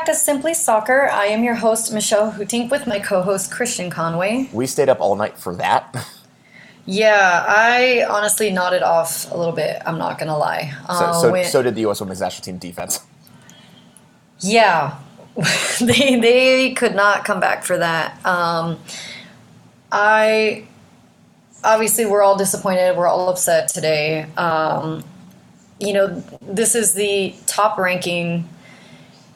back to Simply Soccer. I am your host, Michelle Houtink, with my co-host, Christian Conway. We stayed up all night for that. Yeah, I honestly nodded off a little bit. I'm not going to lie. So did the U.S. Women's National Team defense. Yeah. They could not come back for that. Obviously, we're all disappointed. We're all upset today. This is the top-ranking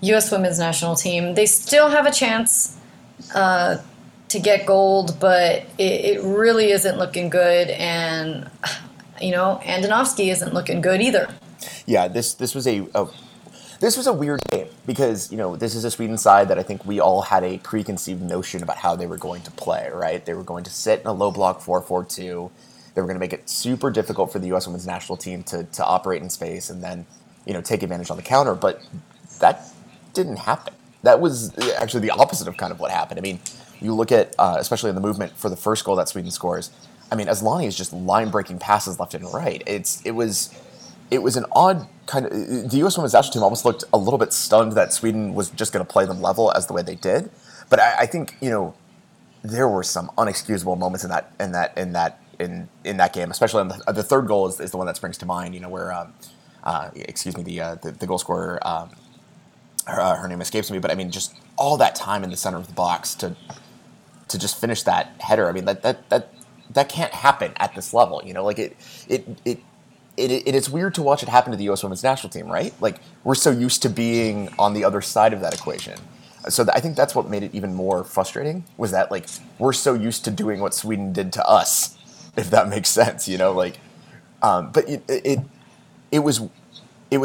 U.S. Women's National Team. They still have a chance to get gold, but it really isn't looking good. And, Andonovski isn't looking good either. Yeah, this was a weird game because, this is a Sweden side that I think we all had a preconceived notion about how they were going to play, right? They were going to sit in a low block 4-4-2. They were going to make it super difficult for the U.S. Women's National Team to operate in space and then, take advantage on the counter. But that didn't happen. That was actually the opposite of kind of what happened. I mean, you look at, especially in the movement for the first goal that Sweden scores, I mean, Asllani is just line-breaking passes left and right. It was an odd kind of... The U.S. Women's National Team almost looked a little bit stunned that Sweden was just going to play them level as the way they did. But I think, there were some unexcusable moments in that game, especially on the third goal is the one that springs to mind, where, the goal scorer, her name escapes me, but I mean, just all that time in the center of the box to just finish that header. I mean, that can't happen at this level, it's weird to watch it happen to the U.S. Women's National Team, right? Like, we're so used to being on the other side of that equation. So I think that's what made it even more frustrating, was that, like, we're so used to doing what Sweden did to us, if that makes sense, but it was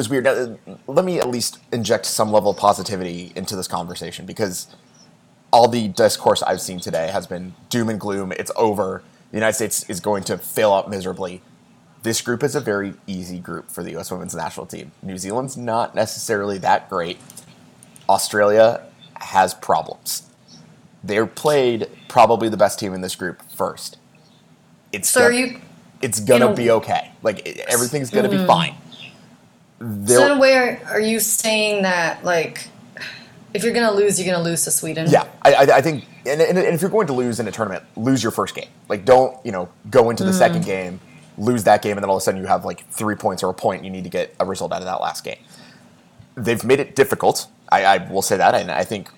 weird. Now, let me at least inject some level of positivity into this conversation, because all the discourse I've seen today has been doom and gloom. It's over. The United States is going to fail out miserably. This group is a very easy group for the U.S. Women's National Team. New Zealand's not necessarily that great. Australia has problems. They're played probably the best team in this group first. It's gonna be okay. Like, everything's gonna be fine. So in a way, are you saying that, like, if you're gonna lose to Sweden? Yeah, I think. And if you're going to lose in a tournament, lose your first game. Like, don't go into the second game, lose that game, and then all of a sudden you have like 3 points or a point. And you need to get a result out of that last game. They've made it difficult. I will say that, and I think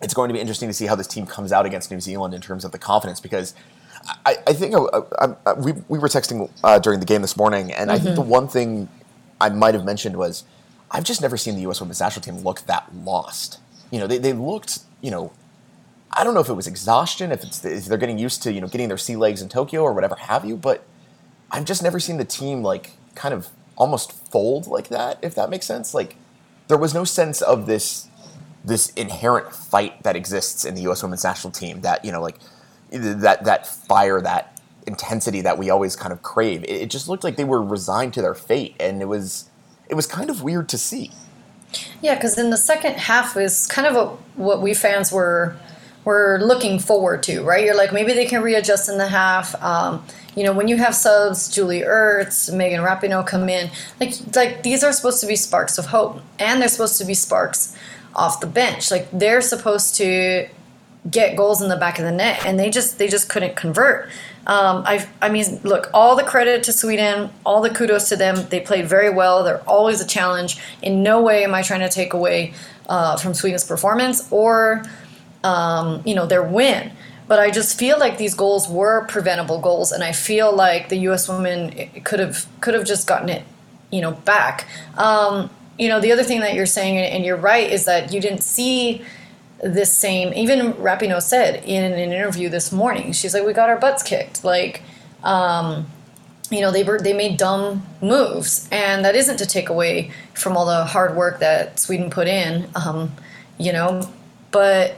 it's going to be interesting to see how this team comes out against New Zealand in terms of the confidence, because I think we were texting during the game this morning, and I think the one thing I might have mentioned was I've just never seen the U.S. Women's National Team look that lost. They looked, I don't know if it was exhaustion, if they're getting used to, getting their sea legs in Tokyo or whatever have you, but I've just never seen the team, like, kind of almost fold like that, if that makes sense. Like, there was no sense of this inherent fight that exists in the U.S. Women's National Team, that, that fire, that intensity that we always kind of crave. It just looked like they were resigned to their fate, and it was kind of weird to see. Yeah, because in the second half is kind of what we fans were looking forward to, right? You're like, maybe they can readjust in the half. When you have subs, Julie Ertz, Megan Rapinoe come in, like these are supposed to be sparks of hope, and they're supposed to be sparks off the bench. Like, they're supposed to get goals in the back of the net, and they just couldn't convert. I mean, look, all the credit to Sweden, all the kudos to them. They played very well. They're always a challenge. In no way am I trying to take away from Sweden's performance or their win. But I just feel like these goals were preventable goals, and I feel like the U.S. women could have just gotten it, back. The other thing that you're saying, and you're right, is that you didn't see this same. Even Rapinoe said in an interview this morning, she's like, "We got our butts kicked." Like, they made dumb moves, and that isn't to take away from all the hard work that Sweden put in, but.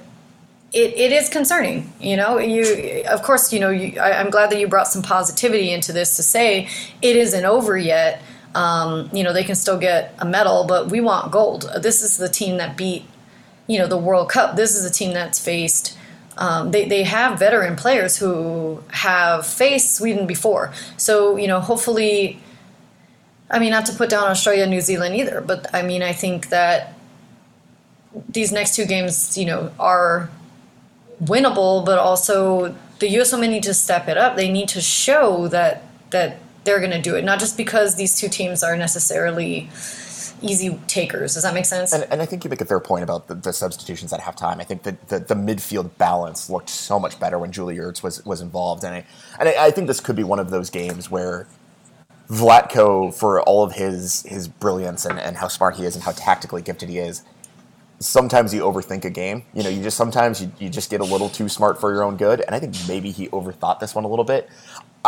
It is concerning, Of course, I'm glad that you brought some positivity into this to say it isn't over yet. They can still get a medal, but we want gold. This is the team that beat, the World Cup. This is a team that's faced. They have veteran players who have faced Sweden before. So, hopefully, I mean, not to put down Australia, New Zealand either, but I mean, I think that these next two games, you know, are winnable, but also the US women need to step it up. They need to show that they're going to do it, not just because these two teams are necessarily easy takers. Does that make sense? And I think you make a fair point about the substitutions at halftime. I think that the midfield balance looked so much better when Julie Ertz was involved. And I think this could be one of those games where Vlatko, for all of his brilliance and how smart he is and how tactically gifted he is, sometimes you overthink a game. You know, you just get a little too smart for your own good. And I think maybe he overthought this one a little bit.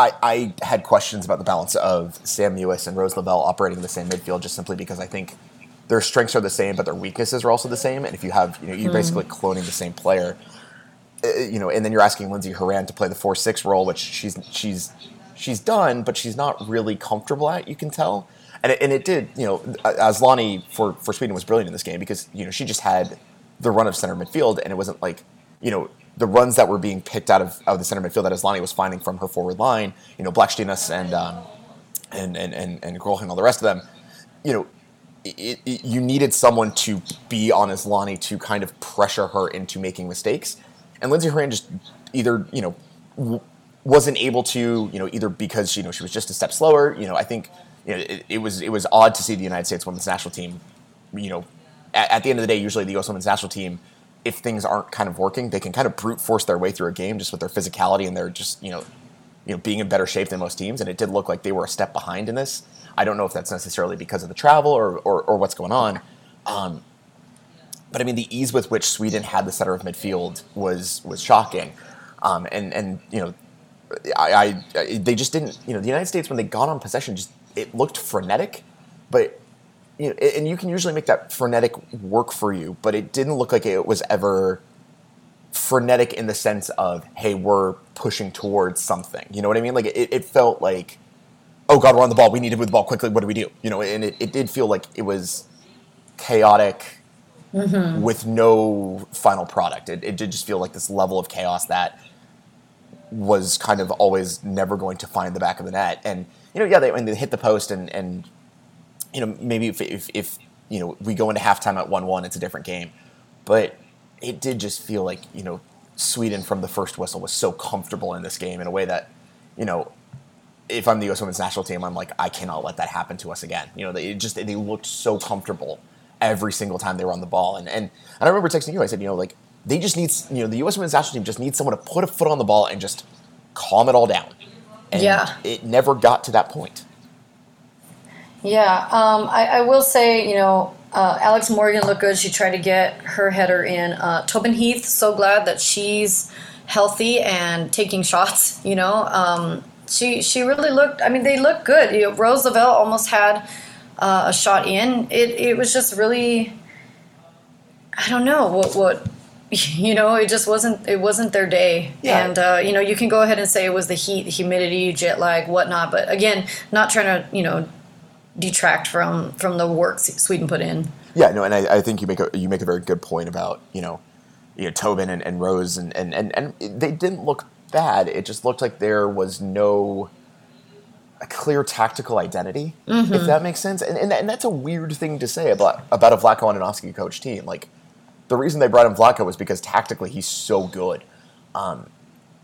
I had questions about the balance of Sam Mewis and Rose LaBelle operating in the same midfield, just simply because I think their strengths are the same, but their weaknesses are also the same. And if you have, you know, you're basically cloning the same player, you know, and then you're asking Lindsay Horan to play the 4-6 role, which she's done, but she's not really comfortable at. You can tell, and it did. You know, Asllani for Sweden was brilliant in this game because, you know, she just had the run of center midfield, and it wasn't like, you know, the runs that were being picked out of the center midfield that Asllani was finding from her forward line, you know, Blackstenius and Grolheim and all the rest of them, you know, you needed someone to be on Asllani to kind of pressure her into making mistakes. And Lindsay Horan just either, you know, wasn't able to, you know, either because, you know, she was just a step slower. You know, I think, you know, it was odd to see the United States women's national team, you know, at the end of the day, usually the U.S. women's national team, if things aren't kind of working, they can kind of brute force their way through a game just with their physicality and their just, you know, being in better shape than most teams. And it did look like they were a step behind in this. I don't know if that's necessarily because of the travel or what's going on. But I mean, the ease with which Sweden had the center of midfield was shocking. And you know, they just didn't, you know, the United States, when they got on possession, just, it looked frenetic, but, you know, and you can usually make that frenetic work for you, but it didn't look like it was ever frenetic in the sense of, hey, we're pushing towards something. You know what I mean? Like, it felt like, oh, God, we're on the ball. We need to move the ball quickly. What do we do? You know, and it did feel like it was chaotic with no final product. It did just feel like this level of chaos that was kind of always never going to find the back of the net. And, you know, yeah, they hit the post and you know, maybe if you know, we go into halftime at 1-1, it's a different game. But it did just feel like, you know, Sweden from the first whistle was so comfortable in this game in a way that, you know, if I'm the U.S. women's national team, I'm like, I cannot let that happen to us again. You know, they looked so comfortable every single time they were on the ball. And I remember texting you, I said, you know, like, they just need, you know, the U.S. women's national team just needs someone to put a foot on the ball and just calm it all down. And it never got to that point. Yeah, I will say, you know, Alex Morgan looked good. She tried to get her header in. Tobin Heath, so glad that she's healthy and taking shots, you know. She really looked, I mean, they looked good. You know, Rose LaBelle almost had a shot in. It was just really, I don't know what you know, it just wasn't their day. Yeah. And, you know, you can go ahead and say it was the heat, humidity, jet lag, whatnot. But, again, not trying to, you know, detract from the work Sweden put in. Yeah, no, and I think you make a very good point about, you know Tobin and Rose and they didn't look bad. It just looked like there was no a clear tactical identity, if that makes sense. And that's a weird thing to say about a Vlatko Andonovski coach team. Like, the reason they brought in Vlatko was because tactically he's so good.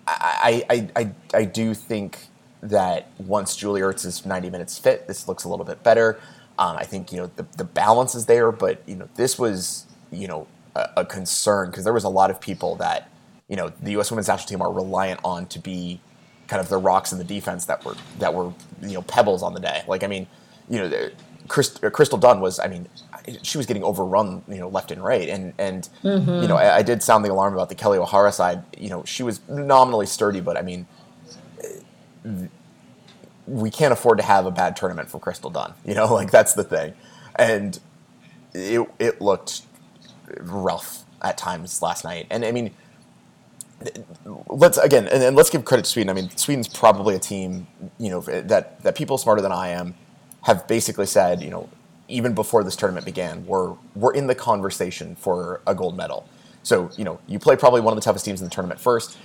I do think that once Julie Ertz is 90 minutes fit, this looks a little bit better. I think, you know, the balance is there, but, you know, this was, you know, a concern because there was a lot of people that, you know, the U.S. women's national team are reliant on to be kind of the rocks in the defense that were you know, pebbles on the day. Like, I mean, you know, Crystal Dunn was, I mean, she was getting overrun, you know, left and right. And you know, I did sound the alarm about the Kelly O'Hara side. You know, she was nominally sturdy, but, I mean, we can't afford to have a bad tournament for Crystal Dunn. You know, like, that's the thing. And it looked rough at times last night. And, I mean, let's give credit to Sweden. I mean, Sweden's probably a team, you know, that people smarter than I am have basically said, you know, even before this tournament began, we're in the conversation for a gold medal. So, you know, you play probably one of the toughest teams in the tournament first,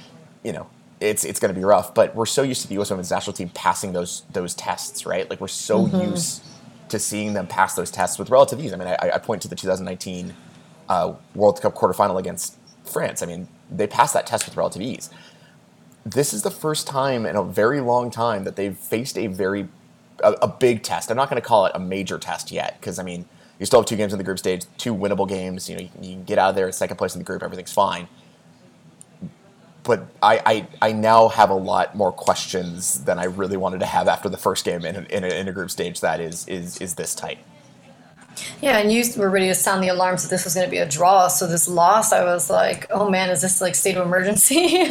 you know, it's going to be rough, but we're so used to the U.S. women's national team passing those tests, right? Like, we're so used to seeing them pass those tests with relative ease. I mean, I point to the 2019 World Cup quarterfinal against France. I mean, they passed that test with relative ease. This is the first time in a very long time that they've faced a big test. I'm not going to call it a major test yet because, I mean, you still have two games in the group stage, two winnable games. You know, you can get out of there in second place in the group. Everything's fine. But I now have a lot more questions than I really wanted to have after the first game in a group stage that is this tight. Yeah, and you were ready to sound the alarms that this was going to be a draw. So this loss, I was like, oh man, is this like state of emergency?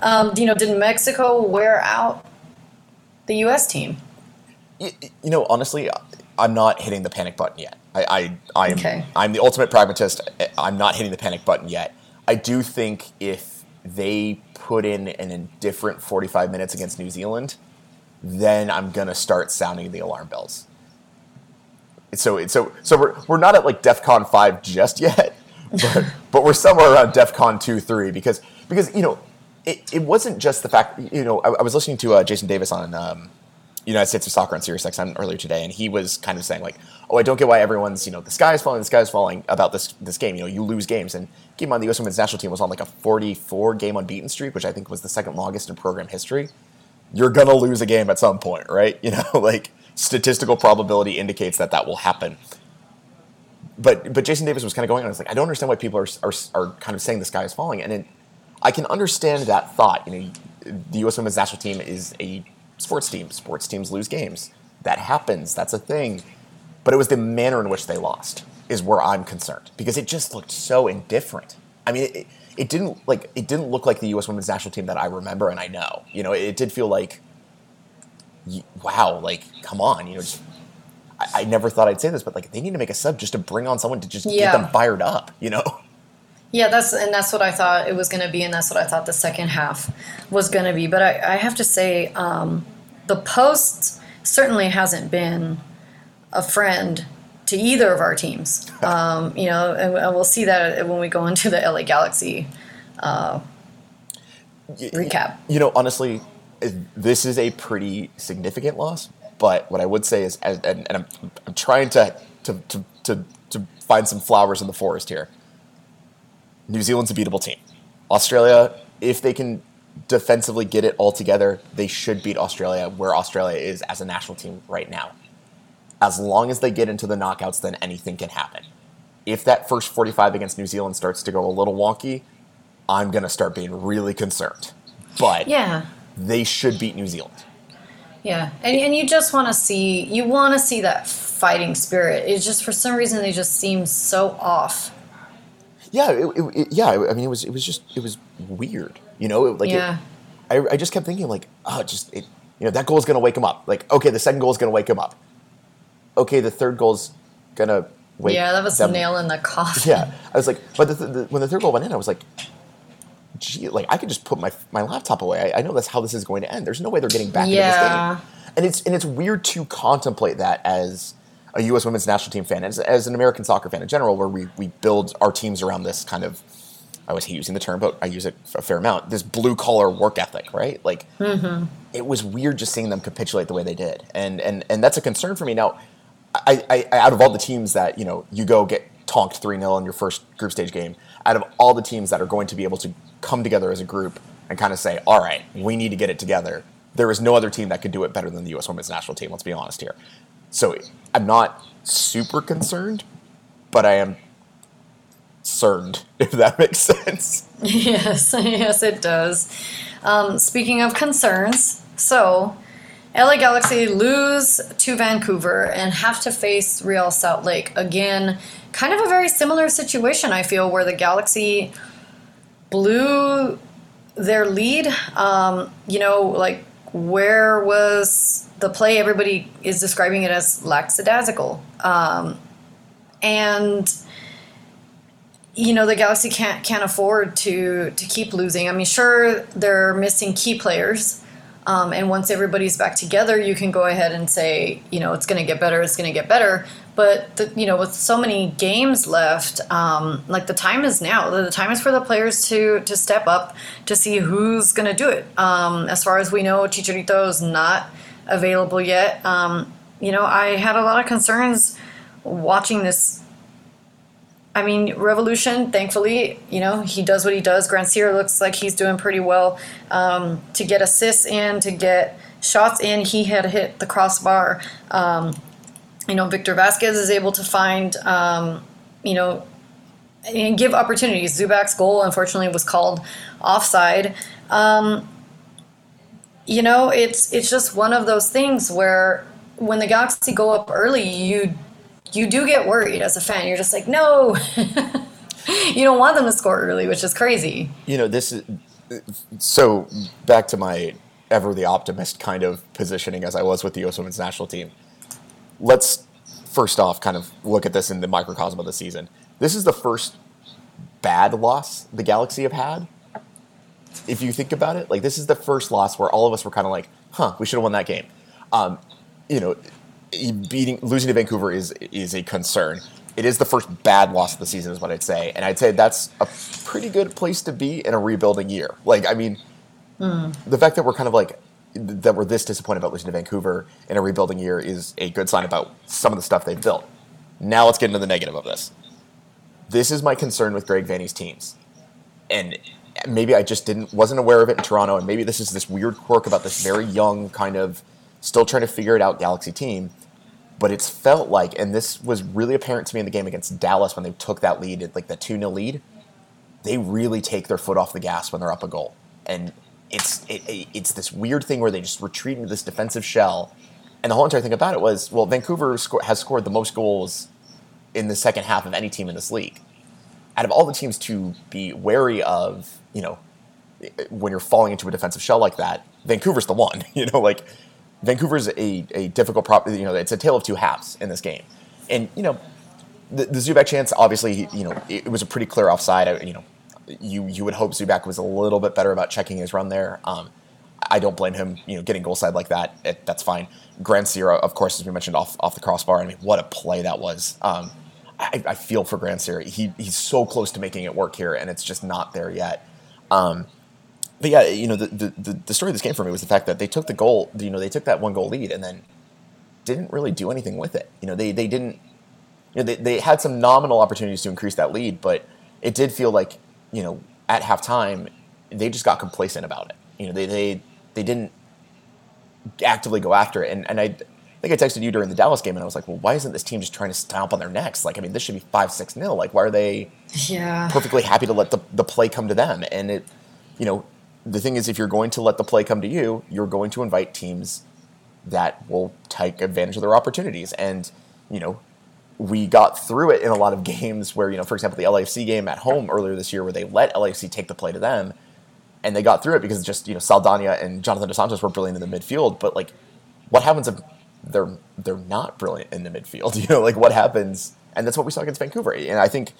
Did Mexico wear out the U.S. team? You know, honestly, I'm not hitting the panic button yet. I'm the ultimate pragmatist. I'm not hitting the panic button yet. I do think if they put in an indifferent 45 minutes against New Zealand, then I'm going to start sounding the alarm bells. So we're not at like DEFCON 5 just yet, but we're somewhere around DEFCON 2, 3 because you know it wasn't just the fact, you know, I was listening to Jason Davis on United States of Soccer on Sirius XM earlier today, and he was kind of saying like, oh, I don't get why everyone's, you know, the sky is falling about this game. You know, you lose games, and keep in mind the U.S. Women's National Team was on like a 44 game unbeaten streak, which I think was the second longest in program history. You're gonna lose a game at some point, right? You know, like. Statistical probability indicates that will happen. But Jason Davis was kind of going on. It's like, I don't understand why people are kind of saying the sky is falling. And I can understand that thought. You know, the U.S. Women's National Team is a sports team. Sports teams lose games. That happens. That's a thing. But it was the manner in which they lost is where I'm concerned, because it just looked so indifferent. I mean, it didn't look like the U.S. Women's National Team that I remember and I know. You know, it did feel like, wow, like, come on, you know, just, I never thought I'd say this, but like, they need to make a sub just to bring on someone to just get them fired up, you know? Yeah, that's what I thought it was going to be, and that's what I thought the second half was going to be. But I have to say, the post certainly hasn't been a friend to either of our teams. You know, and we'll see that when we go into the LA Galaxy recap. You know, honestly, this is a pretty significant loss, but what I would say is, and I'm trying to find some flowers in the forest here. New Zealand's a beatable team. Australia, if they can defensively get it all together, they should beat Australia where Australia is as a national team right now. As long as they get into the knockouts, then anything can happen. If that first 45 against New Zealand starts to go a little wonky, I'm going to start being really concerned. But yeah. They should beat New Zealand. Yeah, and you just want to see that fighting spirit. It's just, for some reason, they just seem so off. Yeah, I mean, it was weird. You know, I just kept thinking like, that goal's gonna wake him up. Like, okay, the second goal's gonna wake him up. Okay, the third goal's gonna wake. Yeah, that was a nail in the coffin. Yeah, I was like, but when the third goal went in, I was like, gee, like, I could just put my laptop away. I know that's how this is going to end. There's no way they're getting back into this game. And it's weird to contemplate that as a U.S. women's national team fan, as an American soccer fan in general, where we build our teams around this kind of, I always hate using the term, but I use it a fair amount, this blue-collar work ethic, right? Like, It was weird just seeing them capitulate the way they did. And that's a concern for me. Now, I out of all the teams that, you know, you go get tonked 3-0 in your first group stage game, out of all the teams that are going to be able to come together as a group and kind of say, all right, we need to get it together, there is no other team that could do it better than the U.S. Women's National Team, let's be honest here. So I'm not super concerned, but I am concerned, if that makes sense. Yes, it does. Speaking of concerns, so LA Galaxy lose to Vancouver and have to face Real Salt Lake. Again, kind of a very similar situation, I feel, where the Galaxy blew their lead. You know, like, where was the play? Everybody is describing it as lackadaisical. And, you know, the Galaxy can't afford to keep losing. I mean, sure, they're missing key players. And once everybody's back together, you can go ahead and say, you know, it's going to get better. But, you know, with so many games left, like, the time is now. The time is for the players to step up to see who's going to do it. As far as we know, Chicharito is not available yet. You know, I had a lot of concerns watching this I mean, Revolution, thankfully, you know, he does what he does. Grandsir looks like he's doing pretty well to get assists in, to get shots in. He had hit the crossbar. You know, Victor Vasquez is able to find, you know, and give opportunities. Zubak's goal, unfortunately, was called offside. You know, it's just one of those things where when the Galaxy go up early, you do get worried as a fan. You're just like, no, you don't want them to score early, which is crazy. You know, this is so back to my ever the optimist kind of positioning as I was with the U.S. Women's National Team. Let's first off kind of look at this in the microcosm of the season. This is the first bad loss the Galaxy have had. If you think about it, like this is the first loss where all of us were kind of like, huh, we should have won that game. You know, losing to Vancouver is a concern. It is the first bad loss of the season is what I'd say. And I'd say that's a pretty good place to be in a rebuilding year. Like, I mean, the fact that we're kind of like, that we're this disappointed about losing to Vancouver in a rebuilding year is a good sign about some of the stuff they've built. Now let's get into the negative of this. This is my concern with Greg Vanney's teams. And maybe I just wasn't aware of it in Toronto, and maybe this is this weird quirk about this very young kind of still trying to figure it out Galaxy team, but it's felt like, and this was really apparent to me in the game against Dallas when they took that lead, like the 2-0 lead, they really take their foot off the gas when they're up a goal. And it's this weird thing where they just retreat into this defensive shell. And the whole entire thing about it was, well, Vancouver has scored the most goals in the second half of any team in this league. Out of all the teams to be wary of, you know, when you're falling into a defensive shell like that, Vancouver's the one. You know, like, Vancouver's a difficult prop. You know, it's a tale of two halves in this game. And, you know, the Zubak chance, obviously, you know, it was a pretty clear offside. You know, you would hope Zubak was a little bit better about checking his run there. I don't blame him, you know, getting goal side like that. That's fine. Grandsir, of course, as we mentioned, off the crossbar. I mean, what a play that was. I feel for Grandsir. He's so close to making it work here, and it's just not there yet. But yeah, you know, the story of this game for me was the fact that they took the goal, you know, they took that one goal lead and then didn't really do anything with it. You know, they didn't, you know, they had some nominal opportunities to increase that lead, but it did feel like, you know, at halftime, they just got complacent about it. You know, they didn't actively go after it. And I think I texted you during the Dallas game, and I was like, well, why isn't this team just trying to stomp on their necks? Like, I mean, this should be 5-6-0. Like, why are they perfectly happy to let the play come to them? And, it, you know, the thing is, if you're going to let the play come to you, you're going to invite teams that will take advantage of their opportunities. And, you know, we got through it in a lot of games where, you know, for example, the LAFC game at home earlier this year where they let LAFC take the play to them, and they got through it because just, you know, Saldana and Jonathan dos Santos were brilliant in the midfield. But, like, what happens if they're not brilliant in the midfield, you know, like what happens? And that's what we saw against Vancouver. And I think,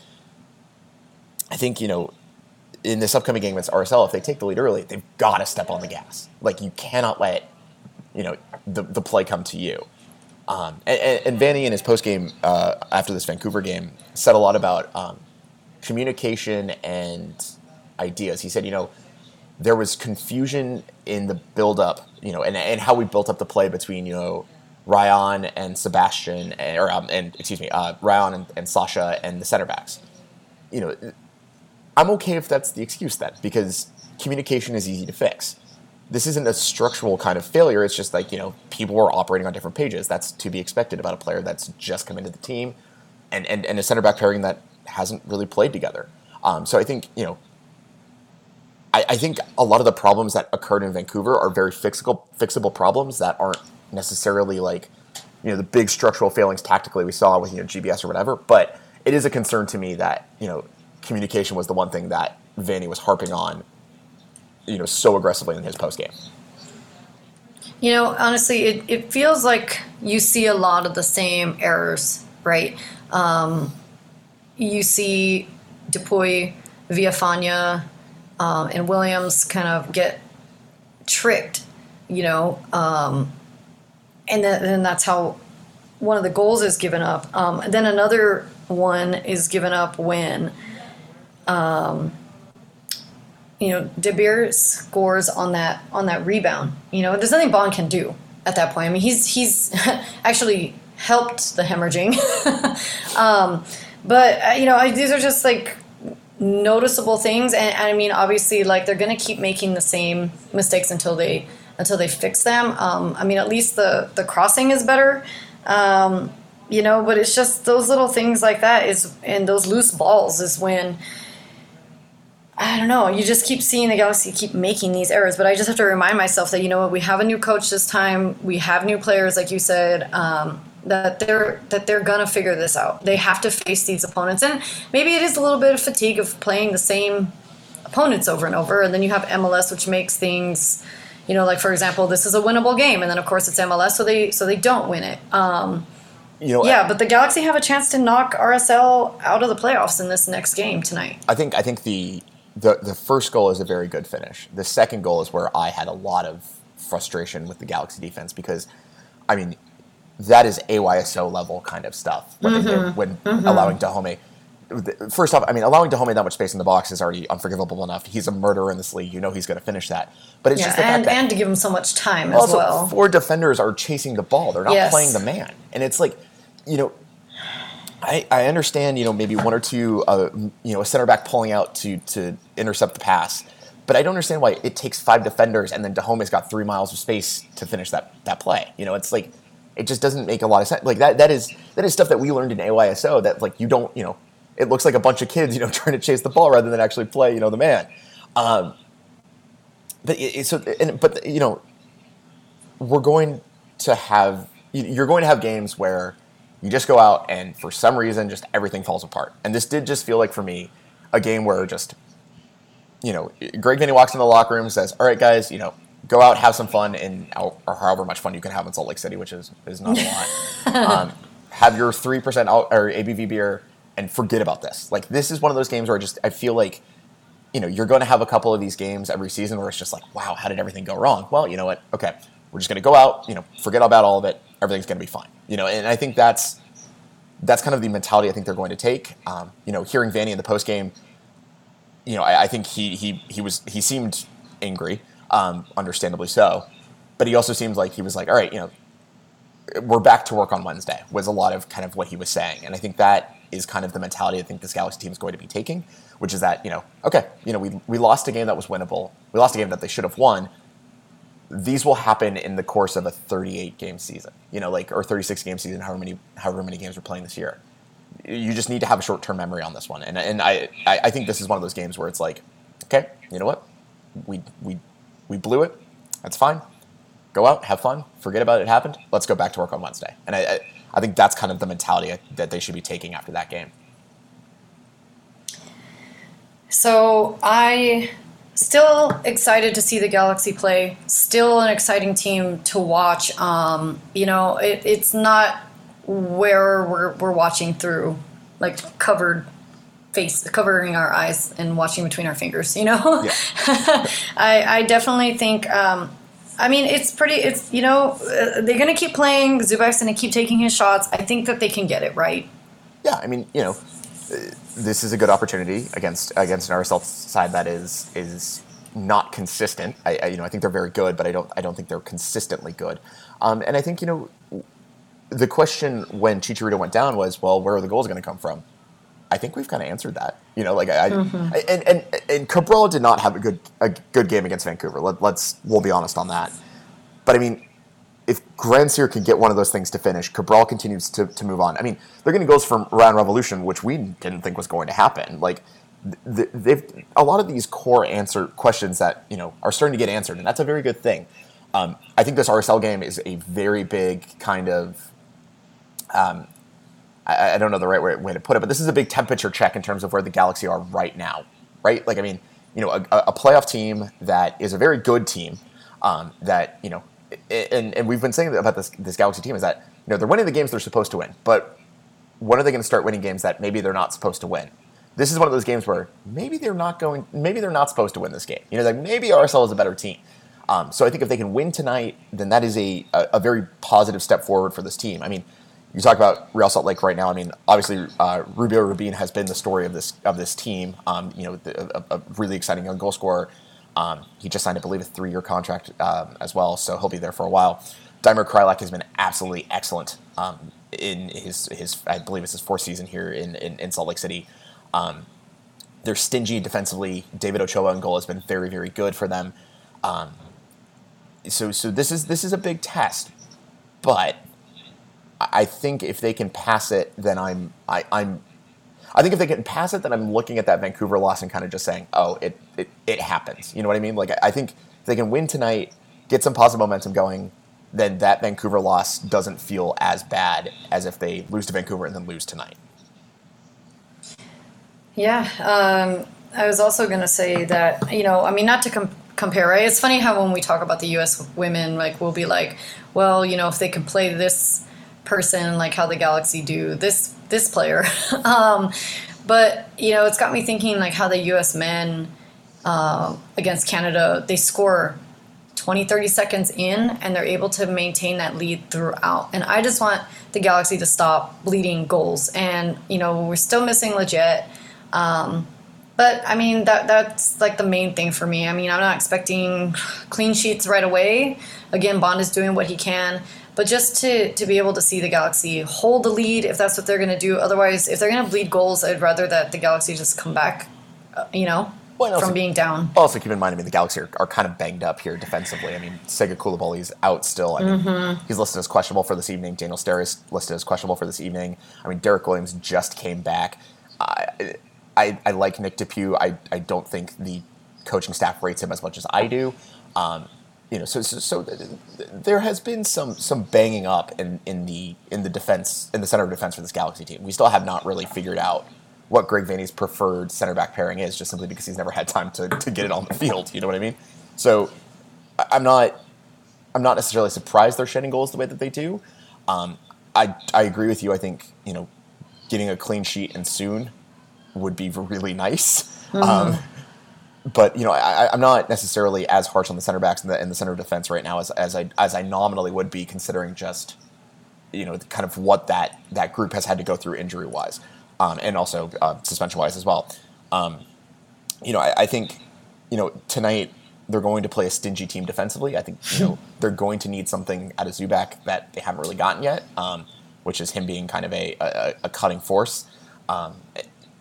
you know, in this upcoming game against RSL, if they take the lead early, they've got to step on the gas. Like, you cannot let, you know, the play come to you. And Vanney in his postgame after this Vancouver game said a lot about communication and ideas. He said, you know, there was confusion in the build-up, you know, and how we built up the play between, you know, Ryan and Sebastian, Ryan and Sasha and the center backs. You know, I'm okay if that's the excuse then, because communication is easy to fix. This isn't a structural kind of failure. It's just like, you know, people were operating on different pages. That's to be expected about a player that's just come into the team and a center back pairing that hasn't really played together. So I think, you know, I think a lot of the problems that occurred in Vancouver are very fixable problems that aren't necessarily like, you know, the big structural failings tactically we saw with, you know, GBS or whatever, but it is a concern to me that, you know, communication was the one thing that Vanney was harping on, you know, so aggressively in his postgame. You know, honestly, it feels like you see a lot of the same errors, right? You see Dupuy, Viafania, and Williams kind of get tricked, you know, and then that's how one of the goals is given up. And then another one is given up when, you know, De Beer scores on that rebound. You know, there's nothing Bond can do at that point. I mean, he's actually helped the hemorrhaging, But, you know, these are just, like, noticeable things. And I mean, obviously, like, they're going to keep making the same mistakes until they fix them. I mean, at least the crossing is better, you know, but it's just those little things like that is, and those loose balls is when, I don't know, you just keep seeing the Galaxy keep making these errors. But I just have to remind myself that, you know what, we have a new coach this time. We have new players, like you said, that they're gonna figure this out. They have to face these opponents. And maybe it is a little bit of fatigue of playing the same opponents over and over. And then you have MLS, which makes things, you know, like, for example, this is a winnable game, and then of course it's MLS, so they don't win it. You know, yeah, but the Galaxy have a chance to knock RSL out of the playoffs in this next game tonight. I think the first goal is a very good finish. The second goal is where I had a lot of frustration with the Galaxy defense, because, I mean, that is AYSO level kind of stuff when allowing Dahomey. First off, I mean, allowing Dahomey that much space in the box is already unforgivable enough. He's a murderer in this league. You know he's going to finish that. But it's just the fact that, and to give him so much time also, as well. Also, four defenders are chasing the ball. They're not playing the man. And it's like, you know, I understand, you know, maybe one or two, you know, a center back pulling out to intercept the pass. But I don't understand why it takes five defenders and then Dahomey's got 3 miles of space to finish that play. You know, it's like, it just doesn't make a lot of sense. Like that is stuff that we learned in AYSO that, like, you don't, you know, it looks like a bunch of kids, you know, trying to chase the ball rather than actually play, you know, the man. But you know, you're going to have games where you just go out and for some reason just everything falls apart. And this did just feel like, for me, a game where just, you know, Greg Vanney walks in the locker room and says, "All right, guys, you know, go out, have some fun, or however much fun you can have in Salt Lake City, which is not a lot. Have your 3% or ABV beer and forget about this." Like, this is one of those games where I feel like, you know, you're going to have a couple of these games every season where it's just like, wow, how did everything go wrong? Well, you know what? Okay, we're just going to go out, you know, forget about all of it. Everything's going to be fine. You know, and I think that's kind of the mentality I think they're going to take. You know, hearing Vanney in the postgame, you know, I think he seemed angry. Understandably so, but he also seems like he was like, all right, you know, we're back to work on Wednesday, was a lot of kind of what he was saying. And I think that is kind of the mentality I think this Galaxy team is going to be taking, which is that, you know, okay, you know, we lost a game that was winnable. We lost a game that they should have won. These will happen in the course of a 38-game season, you know, like, or 36-game season, however many games we're playing this year. You just need to have a short-term memory on this one. And I think this is one of those games where it's like, okay, you know what? We blew it. That's fine. Go out, have fun, forget about it happened. Let's go back to work on Wednesday. And I think that's kind of the mentality that they should be taking after that game. So I still excited to see the Galaxy play. Still an exciting team to watch. You know, it's not where we're watching through, like, covering our eyes and watching between our fingers, you know? Yeah. I definitely think, I mean, it's, you know, they're going to keep playing. Zubak's going to keep taking his shots. I think that they can get it right. Yeah, I mean, you know, this is a good opportunity against an RSL side that is not consistent. I you know, I think they're very good, but I don't think they're consistently good. And I think, you know, the question when Chicharito went down was, well, where are the goals going to come from? I think we've kind of answered that, you know. Like and Cabral did not have a good game against Vancouver. We'll be honest on that. But I mean, if Grandsir can get one of those things to finish, Cabral continues to move on. I mean, they're going to go from round revolution, which we didn't think was going to happen. Like, a lot of these core answer questions that, you know, are starting to get answered, and that's a very good thing. I think this RSL game is a very big kind of. I don't know the right way to put it, but this is a big temperature check in terms of where the Galaxy are right now, right? Like, I mean, you know, a playoff team that is a very good team, that, you know, and we've been saying about this Galaxy team is that, you know, they're winning the games they're supposed to win, but when are they going to start winning games that maybe they're not supposed to win? This is one of those games where maybe they're not supposed to win this game. You know, like, maybe RSL is a better team. So I think if they can win tonight, then that is a very positive step forward for this team. I mean, you talk about Real Salt Lake right now. I mean, obviously, Rubio Rubin has been the story of this team. You know, a really exciting young goal scorer. He just signed, I believe, a 3-year contract as well, so he'll be there for a while. Dimer Krylak has been absolutely excellent in his I believe it's his fourth season here in Salt Lake City. They're stingy defensively. David Ochoa in goal has been very, very good for them. So this is a big test, but I think if they can pass it, then I'm looking at that Vancouver loss and kind of just saying, oh, it happens. You know what I mean? Like, I think if they can win tonight, get some positive momentum going, then that Vancouver loss doesn't feel as bad as if they lose to Vancouver and then lose tonight. Yeah, I was also going to say that, you know, I mean, not to compare, right? It's funny how when we talk about the U.S. women, like, we'll be like, well, you know, if they can play this person, like how the Galaxy do this player. But, you know, it's got me thinking, like, how the U.S. men against Canada, they score 20, 30 seconds in, and they're able to maintain that lead throughout. And I just want the Galaxy to stop bleeding goals. And, you know, we're still missing Leggett. But, I mean, that's, like, the main thing for me. I mean, I'm not expecting clean sheets right away. Again, Bond is doing what he can. But just to be able to see the Galaxy hold the lead, if that's what they're going to do. Otherwise, if they're going to bleed goals, I'd rather that the Galaxy just come back, you know, from being down. Also, keep in mind, I mean, the Galaxy are kind of banged up here defensively. I mean, Sega Koulibaly's out still. I mean, he's listed as questionable for this evening. Daniel Sterris listed as questionable for this evening. I mean, Derek Williams just came back. I like Nick Depew. I don't think the coaching staff rates him as much as I do. You know, so there has been some banging up in the defense, in the center of defense for this Galaxy team. We still have not really figured out what Greg Vanney's preferred center back pairing is, just simply because he's never had time to get it on the field. You know what I mean? So I'm not necessarily surprised they're shedding goals the way that they do. I agree with you. I think, you know, getting a clean sheet and soon would be really nice. But, you know, I'm not necessarily as harsh on the center backs in the center of defense right now as I nominally would be, considering just, you know, kind of what that group has had to go through injury wise, and also suspension wise as well. You know, I think, you know, tonight they're going to play a stingy team defensively. I think, you know, they're going to need something out of Zubak that they haven't really gotten yet, which is him being kind of a cutting force.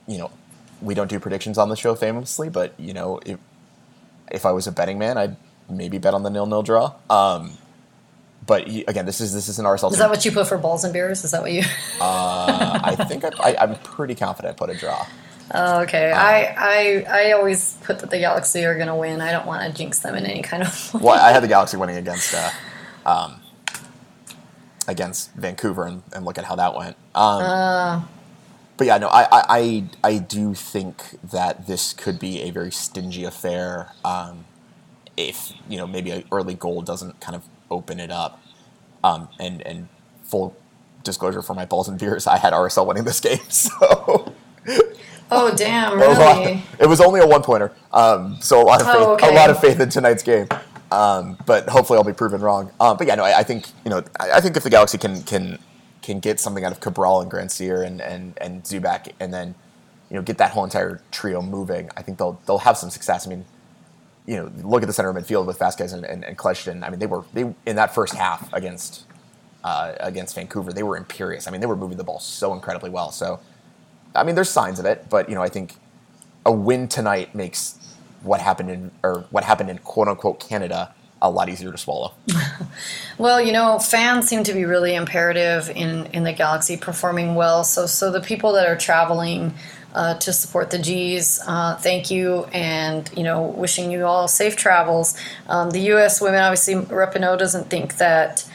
You know, we don't do predictions on the show famously, but, you know, if I was a betting man, I'd maybe bet on the 0-0 draw. But again, this is an RSL. Is that what you put for balls and beers? Is that what you? I think I'm pretty confident I put a draw. Okay, I always put that the Galaxy are going to win. I don't want to jinx them in any kind of way. Well, I had the Galaxy winning against Vancouver, and look at how that went. But yeah, no, I do think that this could be a very stingy affair, if, you know, maybe an early goal doesn't kind of open it up. And full disclosure for my balls and beers, I had RSL winning this game. So. Oh damn! Really? It was only a one-pointer. So a lot of faith in tonight's game. But hopefully I'll be proven wrong. But yeah, no, I think, you know, I think if the Galaxy can get something out of Cabral and Grandsir and Zubak, and then, you know, get that whole entire trio moving, I think they'll have some success. I mean, you know, look at the center of midfield with Vasquez and Kleshton. I mean, they were in that first half against Vancouver, they were imperious. I mean, they were moving the ball so incredibly well. So, I mean, there's signs of it, but, you know, I think a win tonight makes what happened in quote unquote Canada a lot easier to swallow. Well, you know, fans seem to be really imperative in the Galaxy performing well. So the people that are traveling to support the G's, thank you, and, you know, wishing you all safe travels. The U.S. women, obviously, Rapinoe doesn't think that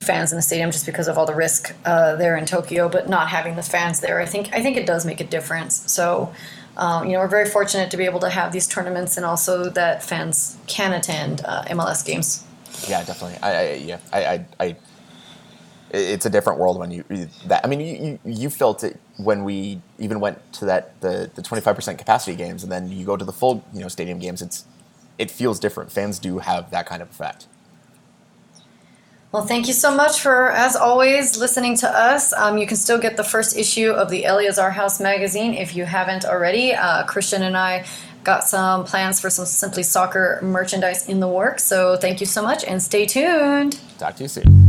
fans in the stadium, just because of all the risk there in Tokyo, but not having the fans there, I think it does make a difference. So. You know, we're very fortunate to be able to have these tournaments, and also that fans can attend MLS games. Yeah, definitely. It's a different world when you felt it when we even went to the 25% capacity games, and then you go to the full, you know, stadium games. It feels different. Fans do have that kind of effect. Well, thank you so much for, as always, listening to us. You can still get the first issue of the Eleazar House magazine if you haven't already. Christian and I got some plans for some Simply Soccer merchandise in the works. So thank you so much, and stay tuned. Talk to you soon.